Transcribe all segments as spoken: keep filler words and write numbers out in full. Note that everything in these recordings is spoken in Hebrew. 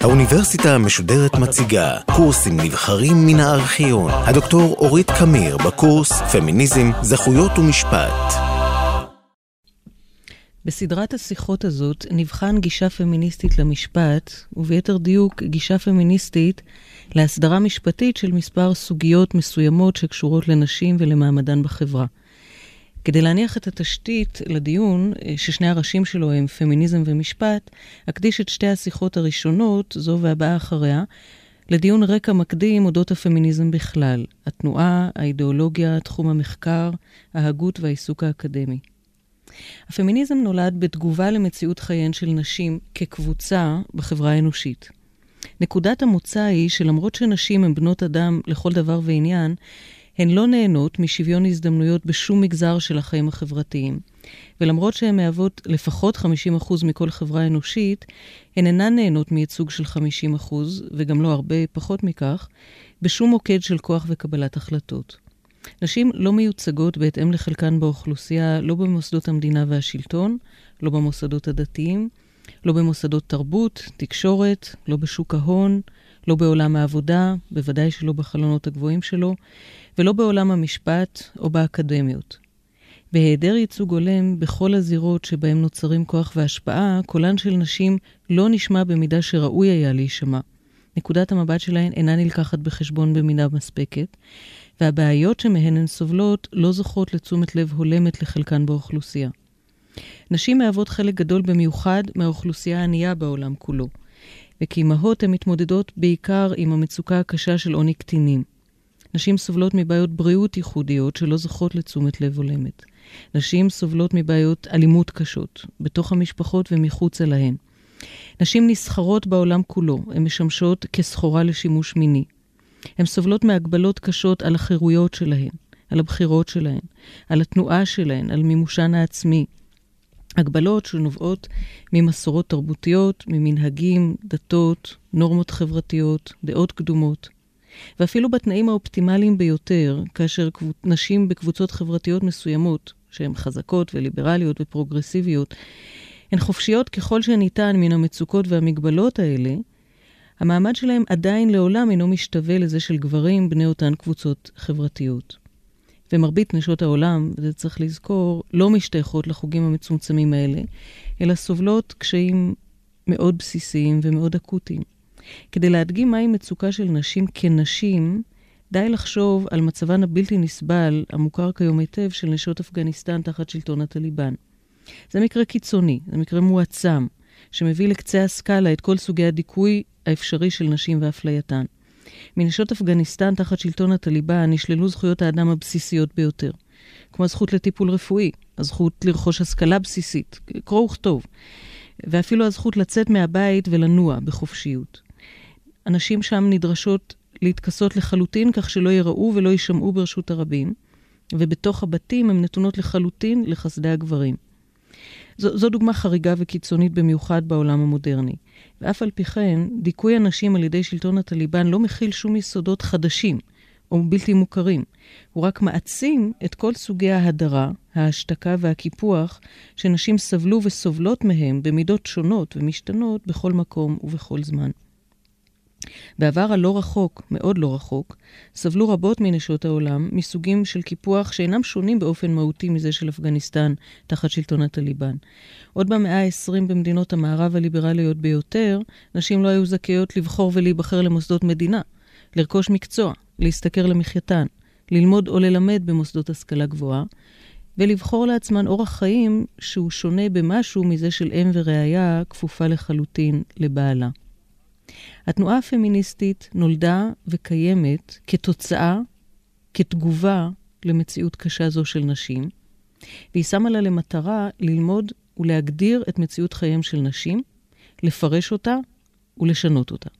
האוניברסיטה המשודרת מציגה קורסים נבחרים מן הארכיון. הדוקטור אורית קמיר בקורס פמיניזם, זכויות ומשפט. בסדרת השיחות הזאת נבחן גישה פמיניסטית למשפט, וביתר דיוק גישה פמיניסטית להסדרה משפטית של מספר סוגיות מסוימות שקשורות לנשים ולמעמדן בחברה. כדי להניח את התשתית לדיון, ששני הראשים שלו הם פמיניזם ומשפט, אקדיש את שתי השיחות הראשונות, זו והבאה אחריה, לדיון רקע מקדים אודות הפמיניזם בכלל, התנועה, האידיאולוגיה, תחום המחקר, ההגות והעיסוק האקדמי. הפמיניזם נולד בתגובה למציאות חייהן של נשים כקבוצה בחברה האנושית. נקודת המוצא היא שלמרות שנשים הן בנות אדם לכל דבר ועניין, הן לא נהנות משוויון הזדמנויות בשום מגזר של החיים החברתיים. ולמרות שהן מהוות לפחות חמישים אחוז מכל חברה אנושית, הן אינן נהנות מייצוג של חמישים אחוז, וגם לא הרבה פחות מכך, בשום מוקד של כוח וקבלת החלטות. נשים לא מיוצגות בהתאם לחלקן באוכלוסייה, לא במוסדות המדינה והשלטון, לא במוסדות הדתיים, לא במוסדות תרבות, תקשורת, לא בשוק ההון, לא בעולם העבודה, בוודאי שלא בחלונות הגבוהים שלו, ולא בעולם המשפט או באקדמיות. בהיעדר ייצוג הולם בכל הזירות שבהם נוצרים כוח והשפעה, קולן של נשים לא נשמע במידה שראוי היה להישמע. נקודת המבט שלהן אינה נלקחת בחשבון במידה מספקת, והבעיות שמהן הן סובלות לא זוכות לתשומת לב הולמת לחלקן באוכלוסייה. נשים מהוות חלק גדול במיוחד מהאוכלוסייה הענייה בעולם כולו, וכאימהות הן מתמודדות בעיקר עם המצוקה הקשה של עוני קטינים. נשים סובלות מבעיות בריאות ייחודיות שלא זוכות לתשומת לב הולמת. נשים סובלות מבעיות אלימות קשות, בתוך המשפחות ומחוץ אליהן. נשים נסחרות בעולם כולו, הן משמשות כסחורה לשימוש מיני. הן סובלות מהגבלות קשות על החירויות שלהן, על הבחירות שלהן, על התנועה שלהן, על מימושן העצמי. הגבלות שנובעות ממסורות תרבותיות, ממנהגים, דתות, נורמות חברתיות, דעות קדומות. ואפילו בתנאים האופטימליים ביותר, כאשר נשים בקבוצות חברתיות מסוימות, שהן חזקות וליברליות ופרוגרסיביות, הן חופשיות ככל שניתן מן המצוקות והמגבלות האלה, המעמד שלהם עדיין לעולם אינו משתווה לזה של גברים בני אותן קבוצות חברתיות. ומרבית נשות העולם, וזה צריך לזכור, לא משתייכות לחוגים המצומצמים האלה, אלא סובלות קשיים מאוד בסיסיים ומאוד אקוטיים. כדי להדגים מהי מצוקה של נשים כנשים, די לחשוב על מצבן הבלתי נסבל, המוכר כיום היטב, של נשות אפגניסטן תחת שלטון הטליבן. זה מקרה קיצוני, זה מקרה מועצם, שמביא לקצה הסקאלה את כל סוגי הדיכוי האפשרי של נשים ואפלייתן. מנשות אפגניסטן תחת שלטון הטליבן נשללו זכויות האדם הבסיסיות ביותר, כמו הזכות לטיפול רפואי, הזכות לרכוש השכלה בסיסית, קרוא וכתוב, ואפילו הזכות לצאת מהבית ולנוע בחופשיות. אנשים שם נדרשות להתכסות לחלוטין כך שלא יראו ולא יישמעו ברשות הרבים, ובתוך הבתים הם נתונות לחלוטין לחסדי הגברים. זו, זו דוגמה חריגה וקיצונית במיוחד בעולם המודרני. ואף על פי כן, דיכוי הנשים על ידי שלטון הטליבן לא מכיל שום יסודות חדשים או בלתי מוכרים. הוא רק מעצים את כל סוגי ההדרה, ההשתקה והקיפוח שנשים סבלו וסובלות מהם במידות שונות ומשתנות בכל מקום ובכל זמן. בעבר הלא רחוק, מאוד לא רחוק, סבלו רבות מנשות העולם מסוגים של קיפוח שאינם שונים באופן מהותי מזה של אפגניסטן תחת שלטון הטליבן. עוד במאה ה-עשרים במדינות המערב הליברליות ביותר, נשים לא היו זכאיות לבחור ולהיבחר למוסדות מדינה, לרכוש מקצוע, להסתכר למחייתן, ללמוד או ללמד במוסדות השכלה גבוהה, ולבחור לעצמן אורח חיים שהוא שונה במשהו מזה של אם וראיה כפופה לחלוטין לבעלה. התנועה הפמיניסטית נולדה וקיימת כתוצאה, כתגובה למציאות קשה זו של נשים, והיא שמה לה למטרה ללמוד ולהגדיר את מציאות חייהם של נשים, לפרש אותה ולשנות אותה.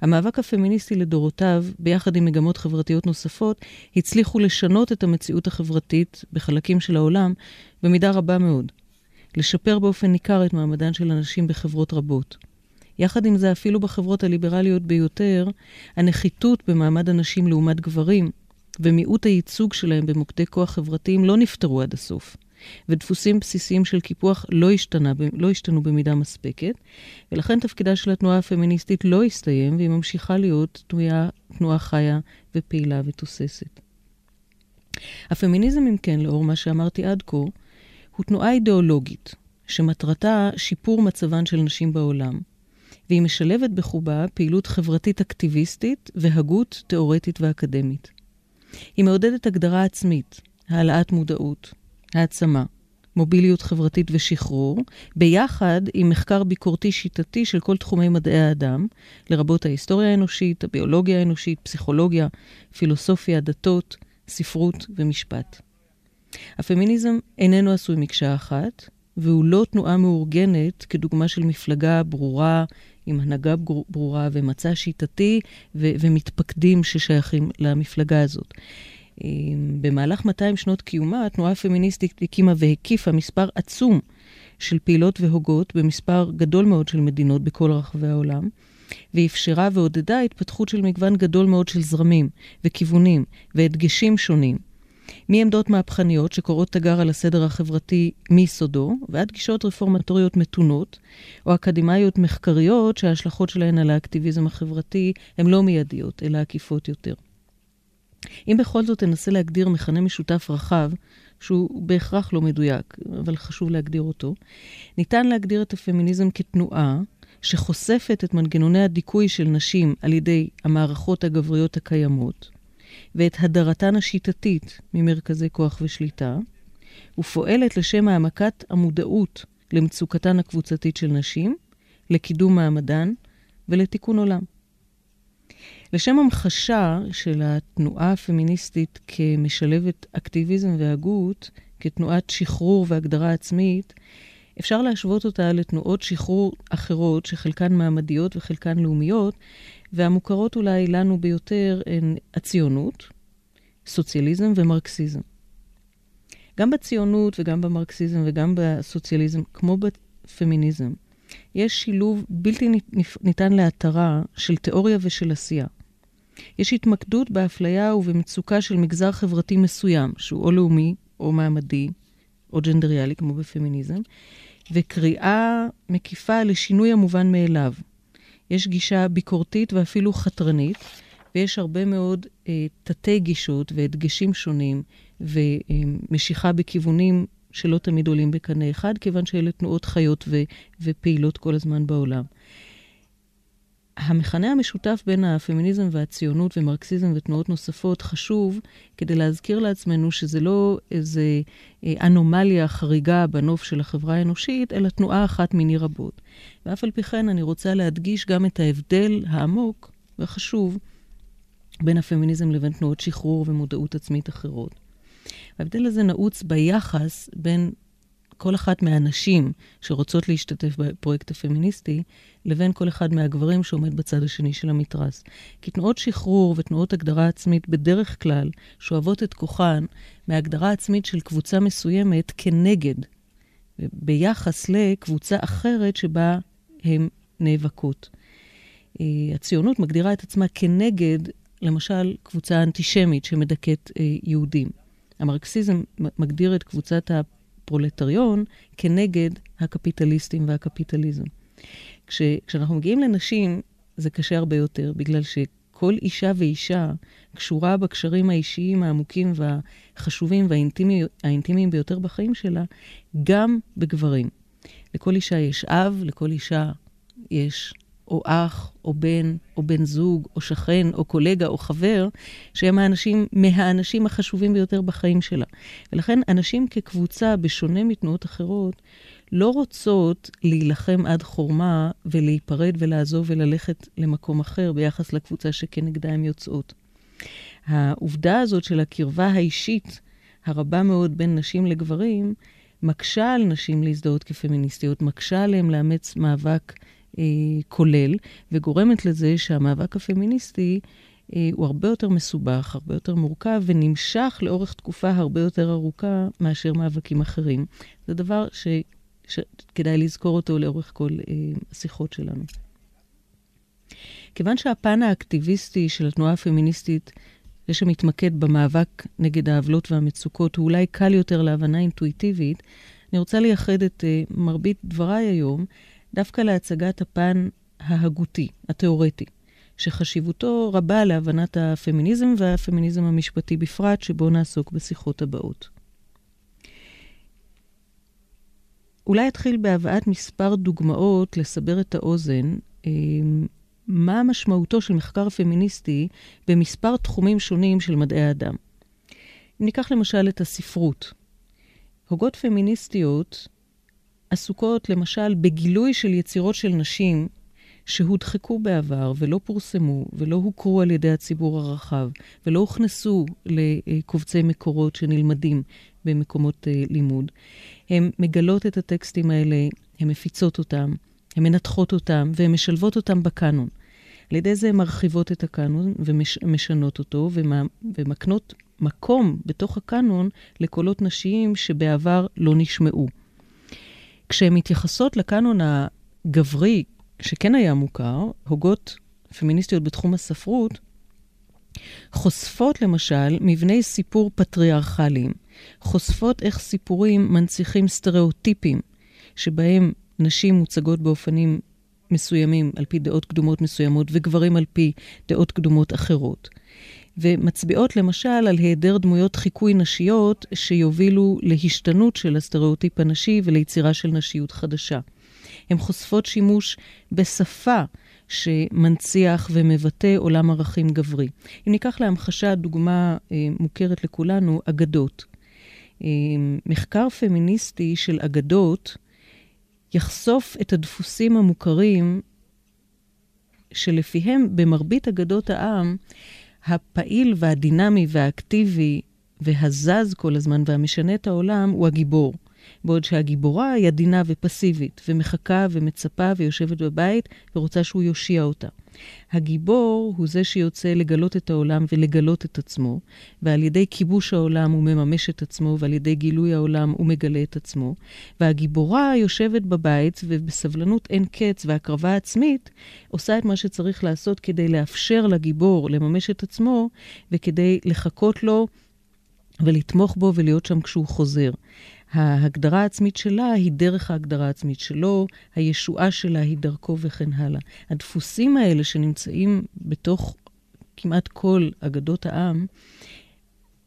המאבק הפמיניסטי לדורותיו, ביחד עם מגמות חברתיות נוספות, הצליחו לשנות את המציאות החברתית בחלקים של העולם במידה רבה מאוד, לשפר באופן ניכר את מעמדן של הנשים בחברות רבות. יחד עם זה, אפילו בחברות הליברליות ביותר, הנחיתות במעמד הנשים לעומת גברים, ומיעוט הייצוג שלהם במוקדי כוח חברתיים לא נפטרו עד הסוף. ודפוסים בסיסיים של קיפוח לא, השתנה, לא השתנו במידה מספקת, ולכן תפקידה של התנועה הפמיניסטית לא הסתיים, והיא ממשיכה להיות תנועה, תנועה חיה ופעילה ותוססת. הפמיניזם, אם כן, לאור מה שאמרתי עד כה, הוא תנועה אידיאולוגית, שמטרתה שיפור מצבן של נשים בעולם, והיא משלבת בחובה פעילות חברתית אקטיביסטית והגות תיאורטית ואקדמית. היא מעודדת הגדרה עצמית, העלאת מודעות, העצמה, מוביליות חברתית ושחרור, ביחד עם מחקר ביקורתי שיטתי של כל תחומי מדעי האדם, לרבות ההיסטוריה האנושית, הביולוגיה האנושית, פסיכולוגיה, פילוסופיה, דתות, ספרות ומשפט. הפמיניזם איננו עשוי מקשה אחת, והוא לא תנועה מאורגנת כדוגמה של מפלגה ברורה, עם הנהגה ברורה ומצע שיטתי ו- ומתפקדים ששייכים למפלגה הזאת. במהלך מאתיים שנות קיומה, התנועה הפמיניסטית הקימה והקיפה מספר עצום של פעילות והוגות במספר גדול מאוד של מדינות בכל רחבי העולם, ואפשרה ועודדה התפתחות של מגוון גדול מאוד של זרמים וכיוונים והדגשים שונים. מעמדות מהפכניות שקוראות תגר על הסדר החברתי מיסודו, ועד גישות רפורמטוריות מתונות, או אקדמיות מחקריות שההשלכות שלהן על האקטיביזם החברתי הן לא מיידיות, אלא עקיפות יותר. אם בכל זאת ננסה להגדיר מכנה משותף רחב, שהוא בהכרח לא מדויק, אבל חשוב להגדיר אותו, ניתן להגדיר את הפמיניזם כתנועה שחושפת את מנגנוני הדיכוי של נשים על ידי המערכות הגבריות הקיימות, ואת הדרתן השיטתית ממרכזי כוח ושליטה, ופועלת לשם העמקת המודעות למצוקתן הקבוצתית של נשים, לקידום מעמדן ולתיקון עולם. לשם המחשה של התנועה הפמיניסטית כמשלבת אקטיביזם והגות, כתנועת שחרור והגדרה עצמית, אפשר להשוות אותה לתנועות שחרור אחרות שחלקן מעמדיות וחלקן לאומיות, והמוכרות אולי לנו ביותר הן הציונות, סוציאליזם ומרקסיזם. גם בציונות וגם במרקסיזם וגם בסוציאליזם, כמו בפמיניזם, יש שילוב בלתי ניתן להתרה של תיאוריה ושל עשייה. יש התמקדות באפליה ובמצוקה של מגזר חברתי מסוים, שהוא או לאומי או מעמדי, או ג'נדריאלי כמו בפמיניזם, וקריאה מקיפה לשינוי המובן מאליו. יש גישה ביקורתית ואפילו חתרנית, ויש הרבה מאוד אה, תתי גישות והדגשים שונים, ומשיכה בכיוונים שלא תמיד עולים בקנה אחד, כיוון שאלה תנועות חיות ו- ופעילות כל הזמן בעולם. המכנה המשותף בין הפמיניזם והציונות ומרקסיזם ותנועות נוספות חשוב כדי להזכיר לעצמנו שזה לא איזה אנומליה חריגה בנוף של החברה האנושית, אלא תנועה אחת מיני רבות. ואף על פי כן אני רוצה להדגיש גם את ההבדל העמוק והחשוב בין הפמיניזם לבין תנועות שחרור ומודעות עצמית אחרות. ההבדל הזה נעוץ ביחס בין כל אחת מהנשים שרוצות להשתתף בפרויקט הפמיניסטי, לבין כל אחד מהגברים שעומד בצד השני של המתרס. כי תנועות שחרור ותנועות הגדרה עצמית בדרך כלל שואבות את כוחן מהגדרה עצמית של קבוצה מסוימת כנגד, ביחס לקבוצה אחרת שבה הן נאבקות. הציונות מגדירה את עצמה כנגד, למשל, קבוצה אנטישמית שמדכאת יהודים. המרקסיזם מגדיר את קבוצת הפרויקט, פרולטריון כנגד הקפיטליסטים והקפיטליזם. כש, כשאנחנו מגיעים לנשים, זה קשה הרבה יותר, בגלל שכל אישה ואישה קשורה בקשרים האישיים העמוקים והחשובים והאינטימיים, האינטימיים ביותר בחיים שלה, גם בגברים. לכל אישה יש אב, לכל אישה יש או אח, או בן, או בן זוג, או שכן, או קולגה, או חבר, שהם האנשים, מהאנשים החשובים ביותר בחיים שלה. ולכן אנשים כקבוצה, בשונה מתנועות אחרות, לא רוצות להילחם עד חורמה ולהיפרד ולעזוב וללכת למקום אחר ביחס לקבוצה שכנגדה הם יוצאות. העובדה הזאת של הקרבה האישית הרבה מאוד בין נשים לגברים, מקשה על נשים להזדהות כפמיניסטיות, מקשה עליהם לאמץ מאבק כולל, וגורמת לזה שהמאבק הפמיניסטי הוא הרבה יותר מסובך, הרבה יותר מורכב, ונמשך לאורך תקופה הרבה יותר ארוכה מאשר מאבקים אחרים. זה דבר ש... שכדאי לזכור אותו לאורך כל השיחות שלנו. כיוון שהפן האקטיביסטי של התנועה הפמיניסטית זה שמתמקד במאבק נגד העוולות והמצוקות, הוא אולי קל יותר להבנה אינטואיטיבית. אני רוצה לייחד את uh, מרבית דבריי היום, דווקא להצגת הפן ההגותי, התיאורטי, שחשיבותו רבה להבנת הפמיניזם והפמיניזם המשפטי בפרט, שבו נעסוק בשיחות הבאות. אולי אתחיל בהבאת מספר דוגמאות לסבר את האוזן, מה משמעותו של מחקר פמיניסטי במספר תחומים שונים של מדעי האדם. אם ניקח למשל את הספרות, הוגות פמיניסטיות עסוקות למשל בגילוי של יצירות של נשים שהודחקו בעבר ולא פורסמו ולא הוכרו על ידי הציבור הרחב ולא הוכנסו לקובצי מקורות שנלמדים במקומות לימוד. הן מגלות את הטקסטים האלה, הן מפיצות אותם, הן מנתחות אותם והן משלבות אותם בקאנון. על ידי זה הן מרחיבות את הקאנון ומשנות אותו ומקנות מקום בתוך הקאנון לקולות נשיים שבעבר לא נשמעו. כשהן מתייחסות לקאנון הגברי, שכן היה מוכר, הוגות פמיניסטיות בתחום הספרות, חושפות למשל מבני סיפור פטריארכליים, חושפות איך סיפורים מנציחים סטריאוטיפים, שבהם נשים מוצגות באופנים מסוימים על פי דעות קדומות מסוימות, וגברים על פי דעות קדומות אחרות. ומצביעות למשל על היעדר דמויות חיקוי נשיות, שיובילו להשתנות של הסטריאוטיפ הנשי וליצירה של נשיות חדשה. הן חושפות שימוש בשפה שמנציח ומבטא עולם ערכים גברי. אם ניקח להמחשה דוגמה מוכרת לכולנו, אגדות. מחקר פמיניסטי של אגדות יחשוף את הדפוסים המוכרים שלפיהם במרבית אגדות העם, הפעיל והדינמי והאקטיבי והזז כל הזמן והמשנה את העולם הוא הגיבור. בעוד שהגיבורה היא עדינה ופסיבית, ומחכה ומצפה ויושבת בבית, ורוצה שהוא יושיע אותה. הגיבור הוא זה שיוצא לגלות את העולם ולגלות את עצמו, ועל ידי כיבוש העולם הוא מממש את עצמו, ועל ידי גילוי העולם הוא מגלה את עצמו, והגיבורה יושבת בבית, ובסבלנות אין קץ והקרבה עצמית, עושה את מה שצריך לעשות כדי לאפשר לגיבור לממש את עצמו, וכדי לחכות לו ולתמוך בו ולהיות שם כשהוא חוזר. ההגדרה העצמית שלה היא דרך ההגדרה העצמית שלו, הישועה שלה היא דרכו וכן הלאה. הדפוסים האלה שנמצאים בתוך כמעט כל אגדות העם,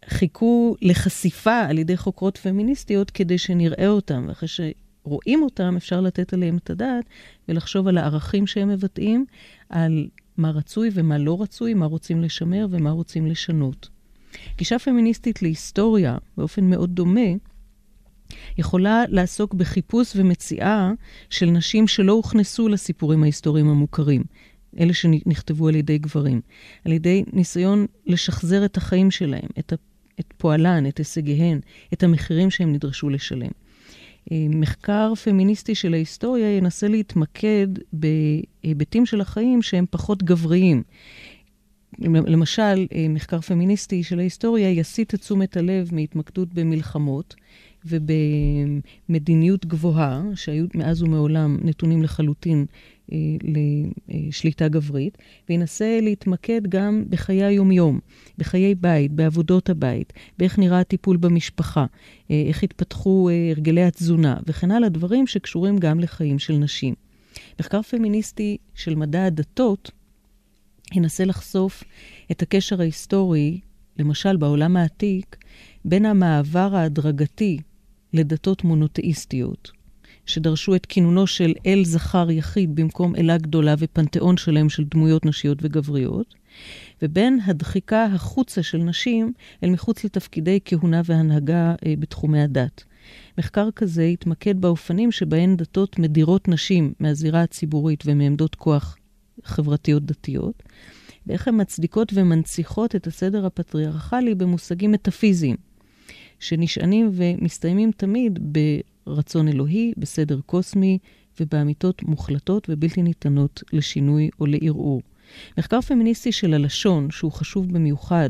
חיכו לחשיפה על ידי חוקרות פמיניסטיות כדי שנראה אותם. ואחרי שרואים אותם אפשר לתת עליהם את הדעת ולחשוב על הערכים שהם מבטאים, על מה רצוי ומה לא רצוי, מה רוצים לשמר ומה רוצים לשנות. גישה פמיניסטית להיסטוריה באופן מאוד דומה, יכולה לעסוק בחיפוש ומציאה של נשים שלא הוכנסו לסיפורים ההיסטוריים המוכרים, אלה שנכתבו על ידי גברים, על ידי ניסיון לשחזר את החיים שלהם, את, את פועלן, את הישגיהן, את המחירים שהם נדרשו לשלם. מחקר פמיניסטי של ההיסטוריה ינסה להתמקד בהיבטים של החיים שהם פחות גבריים. למשל, מחקר פמיניסטי של ההיסטוריה יסיט את תשומת הלב מהתמקדות במלחמות, ובמדיניות גבוהה, שהיו מאז ומעולם נתונים לחלוטין אה, לשליטה גברית, וינסה להתמקד גם בחיי היומיום, בחיי בית, בעבודות הבית, באיך נראה הטיפול במשפחה, אה, איך התפתחו אה, הרגלי התזונה, וכן הלאה דברים שקשורים גם לחיים של נשים. מחקר פמיניסטי של מדע הדתות ינסה לחשוף את הקשר ההיסטורי, למשל בעולם העתיק, בין המעבר ההדרגתי לדתות מונותאיסטיות, שדרשו את כינונו של אל זכר יחיד במקום אלה גדולה ופנתאון שלהם של דמויות נשיות וגבריות, ובין הדחיקה החוצה של נשים אל מחוץ לתפקידי כהונה והנהגה בתחומי הדת. מחקר כזה התמקד באופנים שבהן דתות מדירות נשים מהזירה הציבורית ומעמדות כוח חברתיות דתיות, ואיך הן מצדיקות ומנציחות את הסדר הפטריארכלי במושגים מטאפיזיים, שנשענים ומסתיימים תמיד ברצון אלוהי, בסדר קוסמי, ובאמיתות מוחלטות ובלתי ניתנות לשינוי או לערעור. מחקר פמיניסטי של הלשון, שהוא חשוב במיוחד,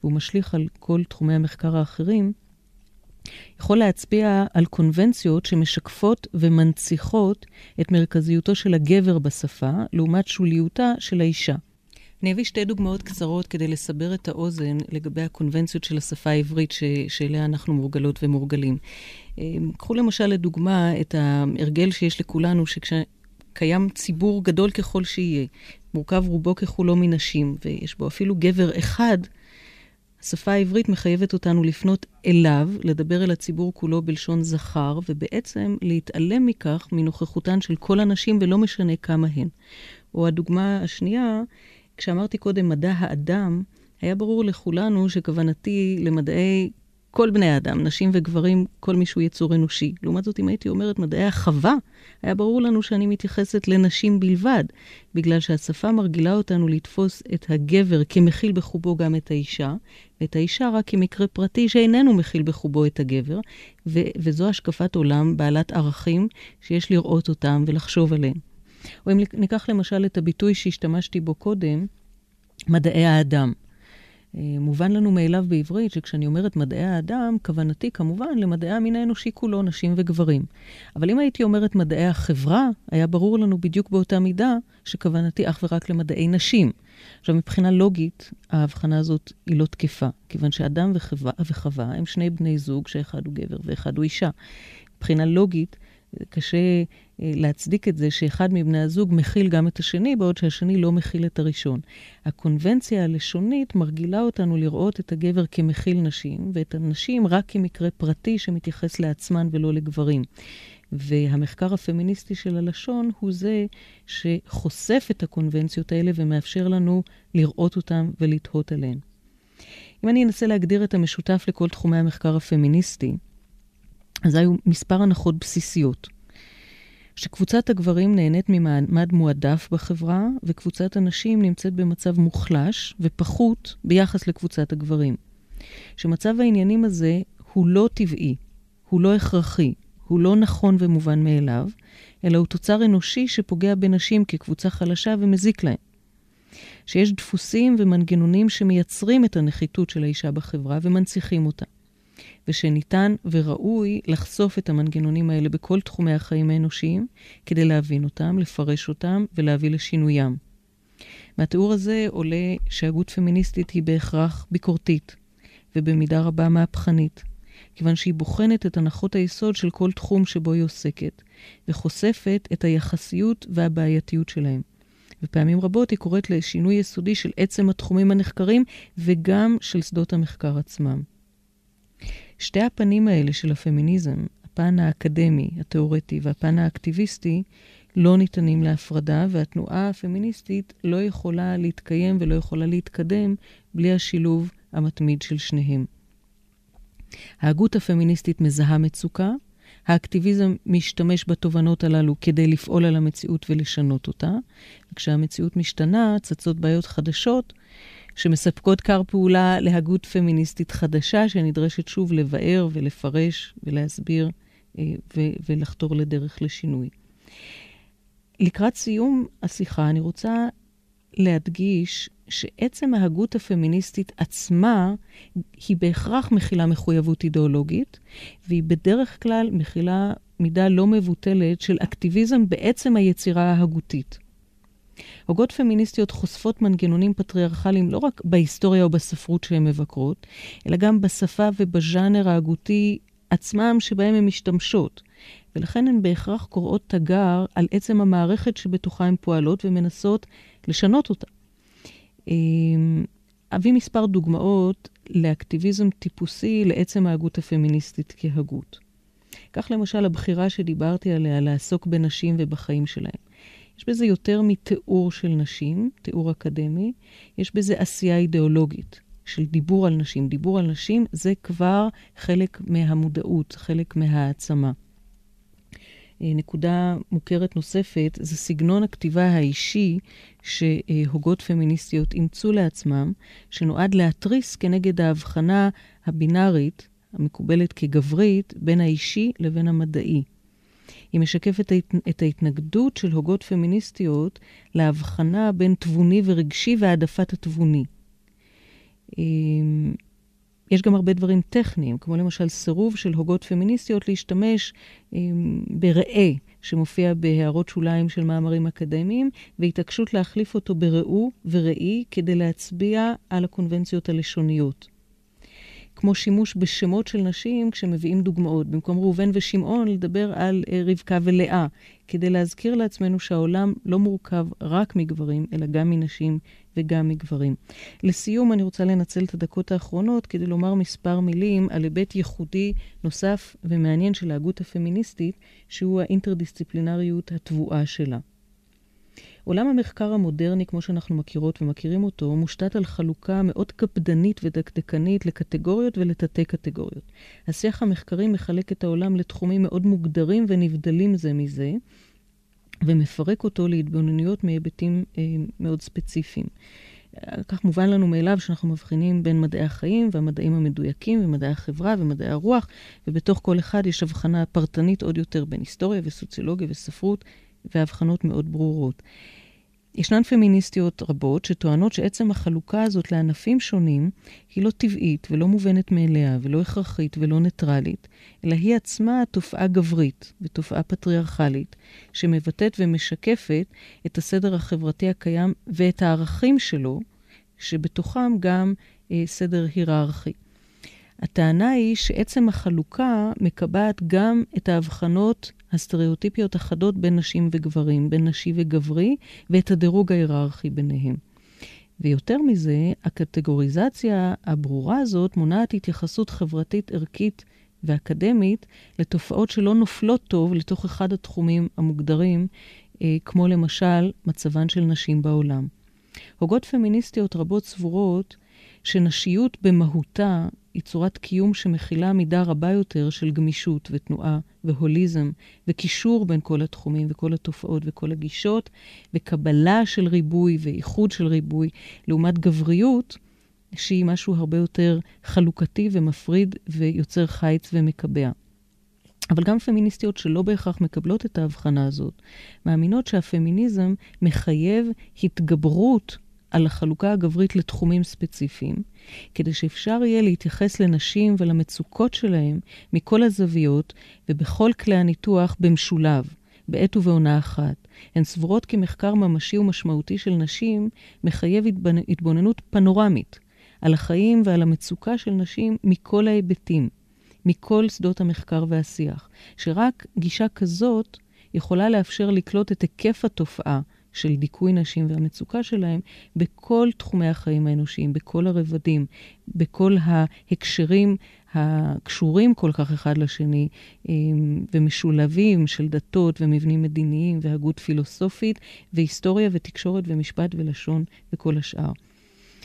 והוא משליך על כל תחומי המחקר האחרים, יכול להצביע על קונבנציות שמשקפות ומנציחות את מרכזיותו של הגבר בשפה, לעומת שוליותה של האישה. אני אביא שתי דוגמאות קצרות כדי לסבר את האוזן לגבי הקונבנציות של השפה העברית ש... שאליה אנחנו מורגלות ומורגלים. קחו למשל לדוגמה את ההרגל שיש לכולנו שקיים ציבור גדול ככל שיהיה, מורכב רובו ככולו מנשים, ויש בו אפילו גבר אחד, השפה העברית מחייבת אותנו לפנות אליו, לדבר אל הציבור כולו בלשון זכר, ובעצם להתעלם מכך מנוכחותן של כל הנשים ולא משנה כמה הן. או הדוגמה השנייה, כשאמרתי קודם מדע האדם, היה ברור לכולנו שכוונתי למדעי כל בני האדם, נשים וגברים, כל מישהו יצור אנושי. לעומת זאת, אם הייתי אומרת מדעי החווה, היה ברור לנו שאני מתייחסת לנשים בלבד, בגלל שהשפה מרגילה אותנו לתפוס את הגבר כמכיל בחובו גם את האישה, ואת האישה רק כמקרה פרטי שאיננו מכיל בחובו את הגבר, ו- וזו השקפת עולם בעלת ערכים שיש לראות אותם ולחשוב עליהם. או אם ניקח למשל את הביטוי שהשתמשתי בו קודם, מדעי האדם. מובן לנו מאליו בעברית שכשאני אומרת מדעי האדם, כוונתי כמובן למדעי המין האנושי כולו, נשים וגברים. אבל אם הייתי אומרת מדעי החברה, היה ברור לנו בדיוק באותה מידה שכוונתי אך ורק למדעי נשים. עכשיו, מבחינה לוגית, ההבחנה הזאת היא לא תקפה, כיוון שאדם וחווה הם שני בני זוג שאחד הוא גבר ואחד הוא אישה. מבחינה לוגית, קשה להצדיק את זה שאחד מבני הזוג מכיל גם את השני, בעוד שהשני לא מכיל את הראשון. הקונבנציה הלשונית מרגילה אותנו לראות את הגבר כמכיל נשים, ואת הנשים רק כמקרה פרטי שמתייחס לעצמן ולא לגברים. והמחקר הפמיניסטי של הלשון הוא זה שחושף את הקונבנציות האלה ומאפשר לנו לראות אותם ולתהות עליהן. אם אני אנסה להגדיר את המשותף לכל תחומי המחקר הפמיניסטי, אז היו מספר הנחות בסיסיות. שקבוצת הגברים נהנית ממעמד מועדף בחברה, וקבוצת הנשים נמצאת במצב מוחלש ופחות ביחס לקבוצת הגברים. שמצב העניינים הזה הוא לא טבעי, הוא לא הכרחי, הוא לא נכון ומובן מאליו, אלא הוא תוצר אנושי שפוגע בנשים כקבוצה חלשה ומזיק להן. שיש דפוסים ומנגנונים שמייצרים את הנחיתות של האישה בחברה ומנציחים אותה. ושניתן וראוי לחשוף את המנגנונים האלה בכל תחומי החיים האנושיים, כדי להבין אותם, לפרש אותם ולהביא לשינויים. מהתיאור הזה עולה שהגות פמיניסטית היא בהכרח ביקורתית, ובמידה רבה מהפכנית, כיוון שהיא בוחנת את הנחות היסוד של כל תחום שבו היא עוסקת, וחושפת את היחסיות והבעייתיות שלהם. ופעמים רבות היא קוראת לשינוי יסודי של עצם התחומים הנחקרים, וגם של שדות המחקר עצמם. שתי הפנים האלה של הפמיניזם, הפן האקדמי, התיאורטי והפן האקטיביסטי, לא ניתנים להפרדה, והתנועה הפמיניסטית לא יכולה להתקיים ולא יכולה להתקדם בלי השילוב המתמיד של שניהם. ההגות הפמיניסטית מזהה מצוקה, האקטיביזם משתמש בתובנות הללו כדי לפעול על המציאות ולשנות אותה, וכשהמציאות משתנה, צצות בעיות חדשות, שמספקות קר פעולה להגות פמיניסטית חדשה, שנדרשת שוב לבאר ולפרש ולהסביר ו- ולחתור לדרך לשינוי. לקראת סיום השיחה, אני רוצה להדגיש שעצם ההגות הפמיניסטית עצמה, היא בהכרח מכילה מחויבות אידיאולוגית, והיא בדרך כלל מכילה מידה לא מבוטלת של אקטיביזם בעצם היצירה ההגותית. הוגות פמיניסטיות חושפות מנגנונים פטריארכליים לא רק בהיסטוריה או בספרות שהן מבקרות, אלא גם בשפה ובז'אנר ההגותי עצמם שבהם הן משתמשות. ולכן הן בהכרח קוראות תגר על עצם המערכת שבתוכה הן פועלות ומנסות לשנות אותה. אביא מספר דוגמאות לאקטיביזם טיפוסי לעצם ההגות הפמיניסטית כהגות. כך למשל הבחירה שדיברתי עליה לעסוק בנשים ובחיים שלהם. יש בזה יותר מתיאור של נשים, תיאור אקדמי, יש בזה עשייה אידיאולוגית של דיבור על נשים. דיבור על נשים זה כבר חלק מהמודעות, חלק מהעצמה. נקודה מוכרת נוספת זה סגנון הכתיבה האישי שהוגות פמיניסטיות אימצו לעצמם, שנועד להתריס כנגד ההבחנה הבינארית, המקובלת כגברית, בין האישי לבין המדעי. היא משקפת את ההתנגדות של הוגות פמיניסטיות להבחנה בין תבוני ורגשי והעדפת התבוני. יש גם הרבה דברים טכניים, כמו למשל סירוב של הוגות פמיניסטיות להשתמש בראה, שמופיע בהערות שוליים של מאמרים אקדמיים, והתעקשות להחליף אותו בראו וראי כדי להצביע על הקונבנציות הלשוניות. כמו שימוש בשמות של נשים כשמביאים דוגמאות. במקום ראובן ושמעון לדבר על רבקה ולאה, כדי להזכיר לעצמנו שהעולם לא מורכב רק מגברים, אלא גם מנשים וגם מגברים. לסיום, אני רוצה לנצל את הדקות האחרונות כדי לומר מספר מילים על היבט ייחודי נוסף ומעניין של ההגות הפמיניסטית, שהוא האינטרדיסציפלינריות התבואה שלה. עולם המחקר המודרני, כמו שאנחנו מכירות ומכירים אותו, מושתת על חלוקה מאוד קפדנית ודקדקנית לקטגוריות ולתתי קטגוריות. השיח המחקרי מחלק את העולם לתחומים מאוד מוגדרים ונבדלים זה מזה, ומפרק אותו להתבוננויות מהיבטים אה, מאוד ספציפיים. כך מובן לנו מאליו שאנחנו מבחינים בין מדעי החיים והמדעים המדויקים ומדעי החברה ומדעי הרוח, ובתוך כל אחד יש הבחנה פרטנית עוד יותר בין היסטוריה וסוציולוגיה וספרות, והבחנות מאוד ברורות. ישנן פמיניסטיות רבות שטוענות שעצם החלוקה הזאת לענפים שונים היא לא טבעית ולא מובנת מאליה ולא הכרחית ולא ניטרלית, אלא היא עצמה תופעה גברית ותופעה פטריארכלית שמבטאת ומשקפת את הסדר החברתי הקיים ואת הערכים שלו, שבתוכם גם אה, סדר היררכי. הטענה היא שעצם החלוקה מקבעת גם את ההבחנות הסטריאוטיפיות אחדות בין נשים וגברים, בין נשי וגברי, ואת הדירוג ההיררכי ביניהם. ויותר מזה, הקטגוריזציה הברורה הזאת מונעת התייחסות חברתית, ערכית ואקדמית לתופעות שלא נופלות טוב לתוך אחד התחומים המוגדרים, כמו למשל מצבן של נשים בעולם. הוגות פמיניסטיות רבות סבורות שנשיות במהותה היא צורת קיום שמכילה מידה רבה יותר של גמישות ותנועה והוליזם וקישור בין כל התחומים וכל התופעות וכל הגישות וקבלה של ריבוי ואיחוד של ריבוי, לעומת גבריות שהיא משהו הרבה יותר חלוקתי ומפריד ויוצר חיץ ומקבע. אבל גם פמיניסטיות שלא בהכרח מקבלות את ההבחנה הזאת, מאמינות שהפמיניזם מחייב התגברות על החלוקה הגברית לתחומים ספציפיים, כדי שאפשר יהיה להתייחס לנשים ולמצוקות שלהם מכל הזוויות ובכל כלי הניתוח במשולב, בעת ובעונה אחת. הן סבורות כי מחקר ממשי ומשמעותי של נשים מחייב התבוננות פנורמית על החיים ועל המצוקה של נשים מכל ההיבטים, מכל שדות המחקר והשיח, שרק גישה כזאת יכולה לאפשר לקלוט את היקף התופעה של דיכוי נשים והמצוקה שלהם בכל תחומי החיים האנושיים, בכל הרבדים, בכל ההקשרים הקשורים כל כך אחד לשני, ומשולבים של דתות ומבנים מדיניים והגות פילוסופית והיסטוריה ותקשורת ומשפט ולשון וכל השאר.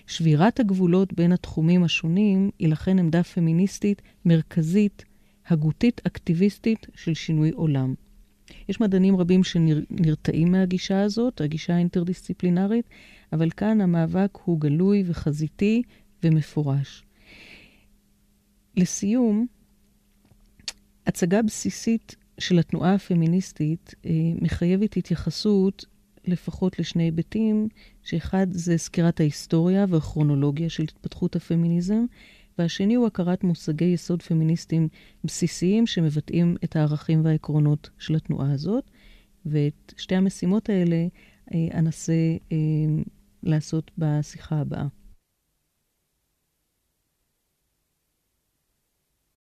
שבירת הגבולות בין התחומים השונים היא לכן עמדה פמיניסטית, מרכזית, הגותית, אקטיביסטית של שינוי עולם. יש מדענים רבים שנרתעים מהגישה הזאת, הגישה האינטרדיסציפלינרית, אבל כאן המאבק הוא גלוי וחזיתי ומפורש. לסיום, הצגה בסיסית של התנועה הפמיניסטית מחייבת התייחסות לפחות לשני היבטים, שאחד זה סקירת ההיסטוריה והכרונולוגיה של התפתחות הפמיניזם, והשני הוא הכרת מושגי יסוד פמיניסטיים בסיסיים שמבטאים את הערכים והעקרונות של התנועה הזאת, ואת שתי המשימות האלה אנסה לעשות בשיחה הבאה.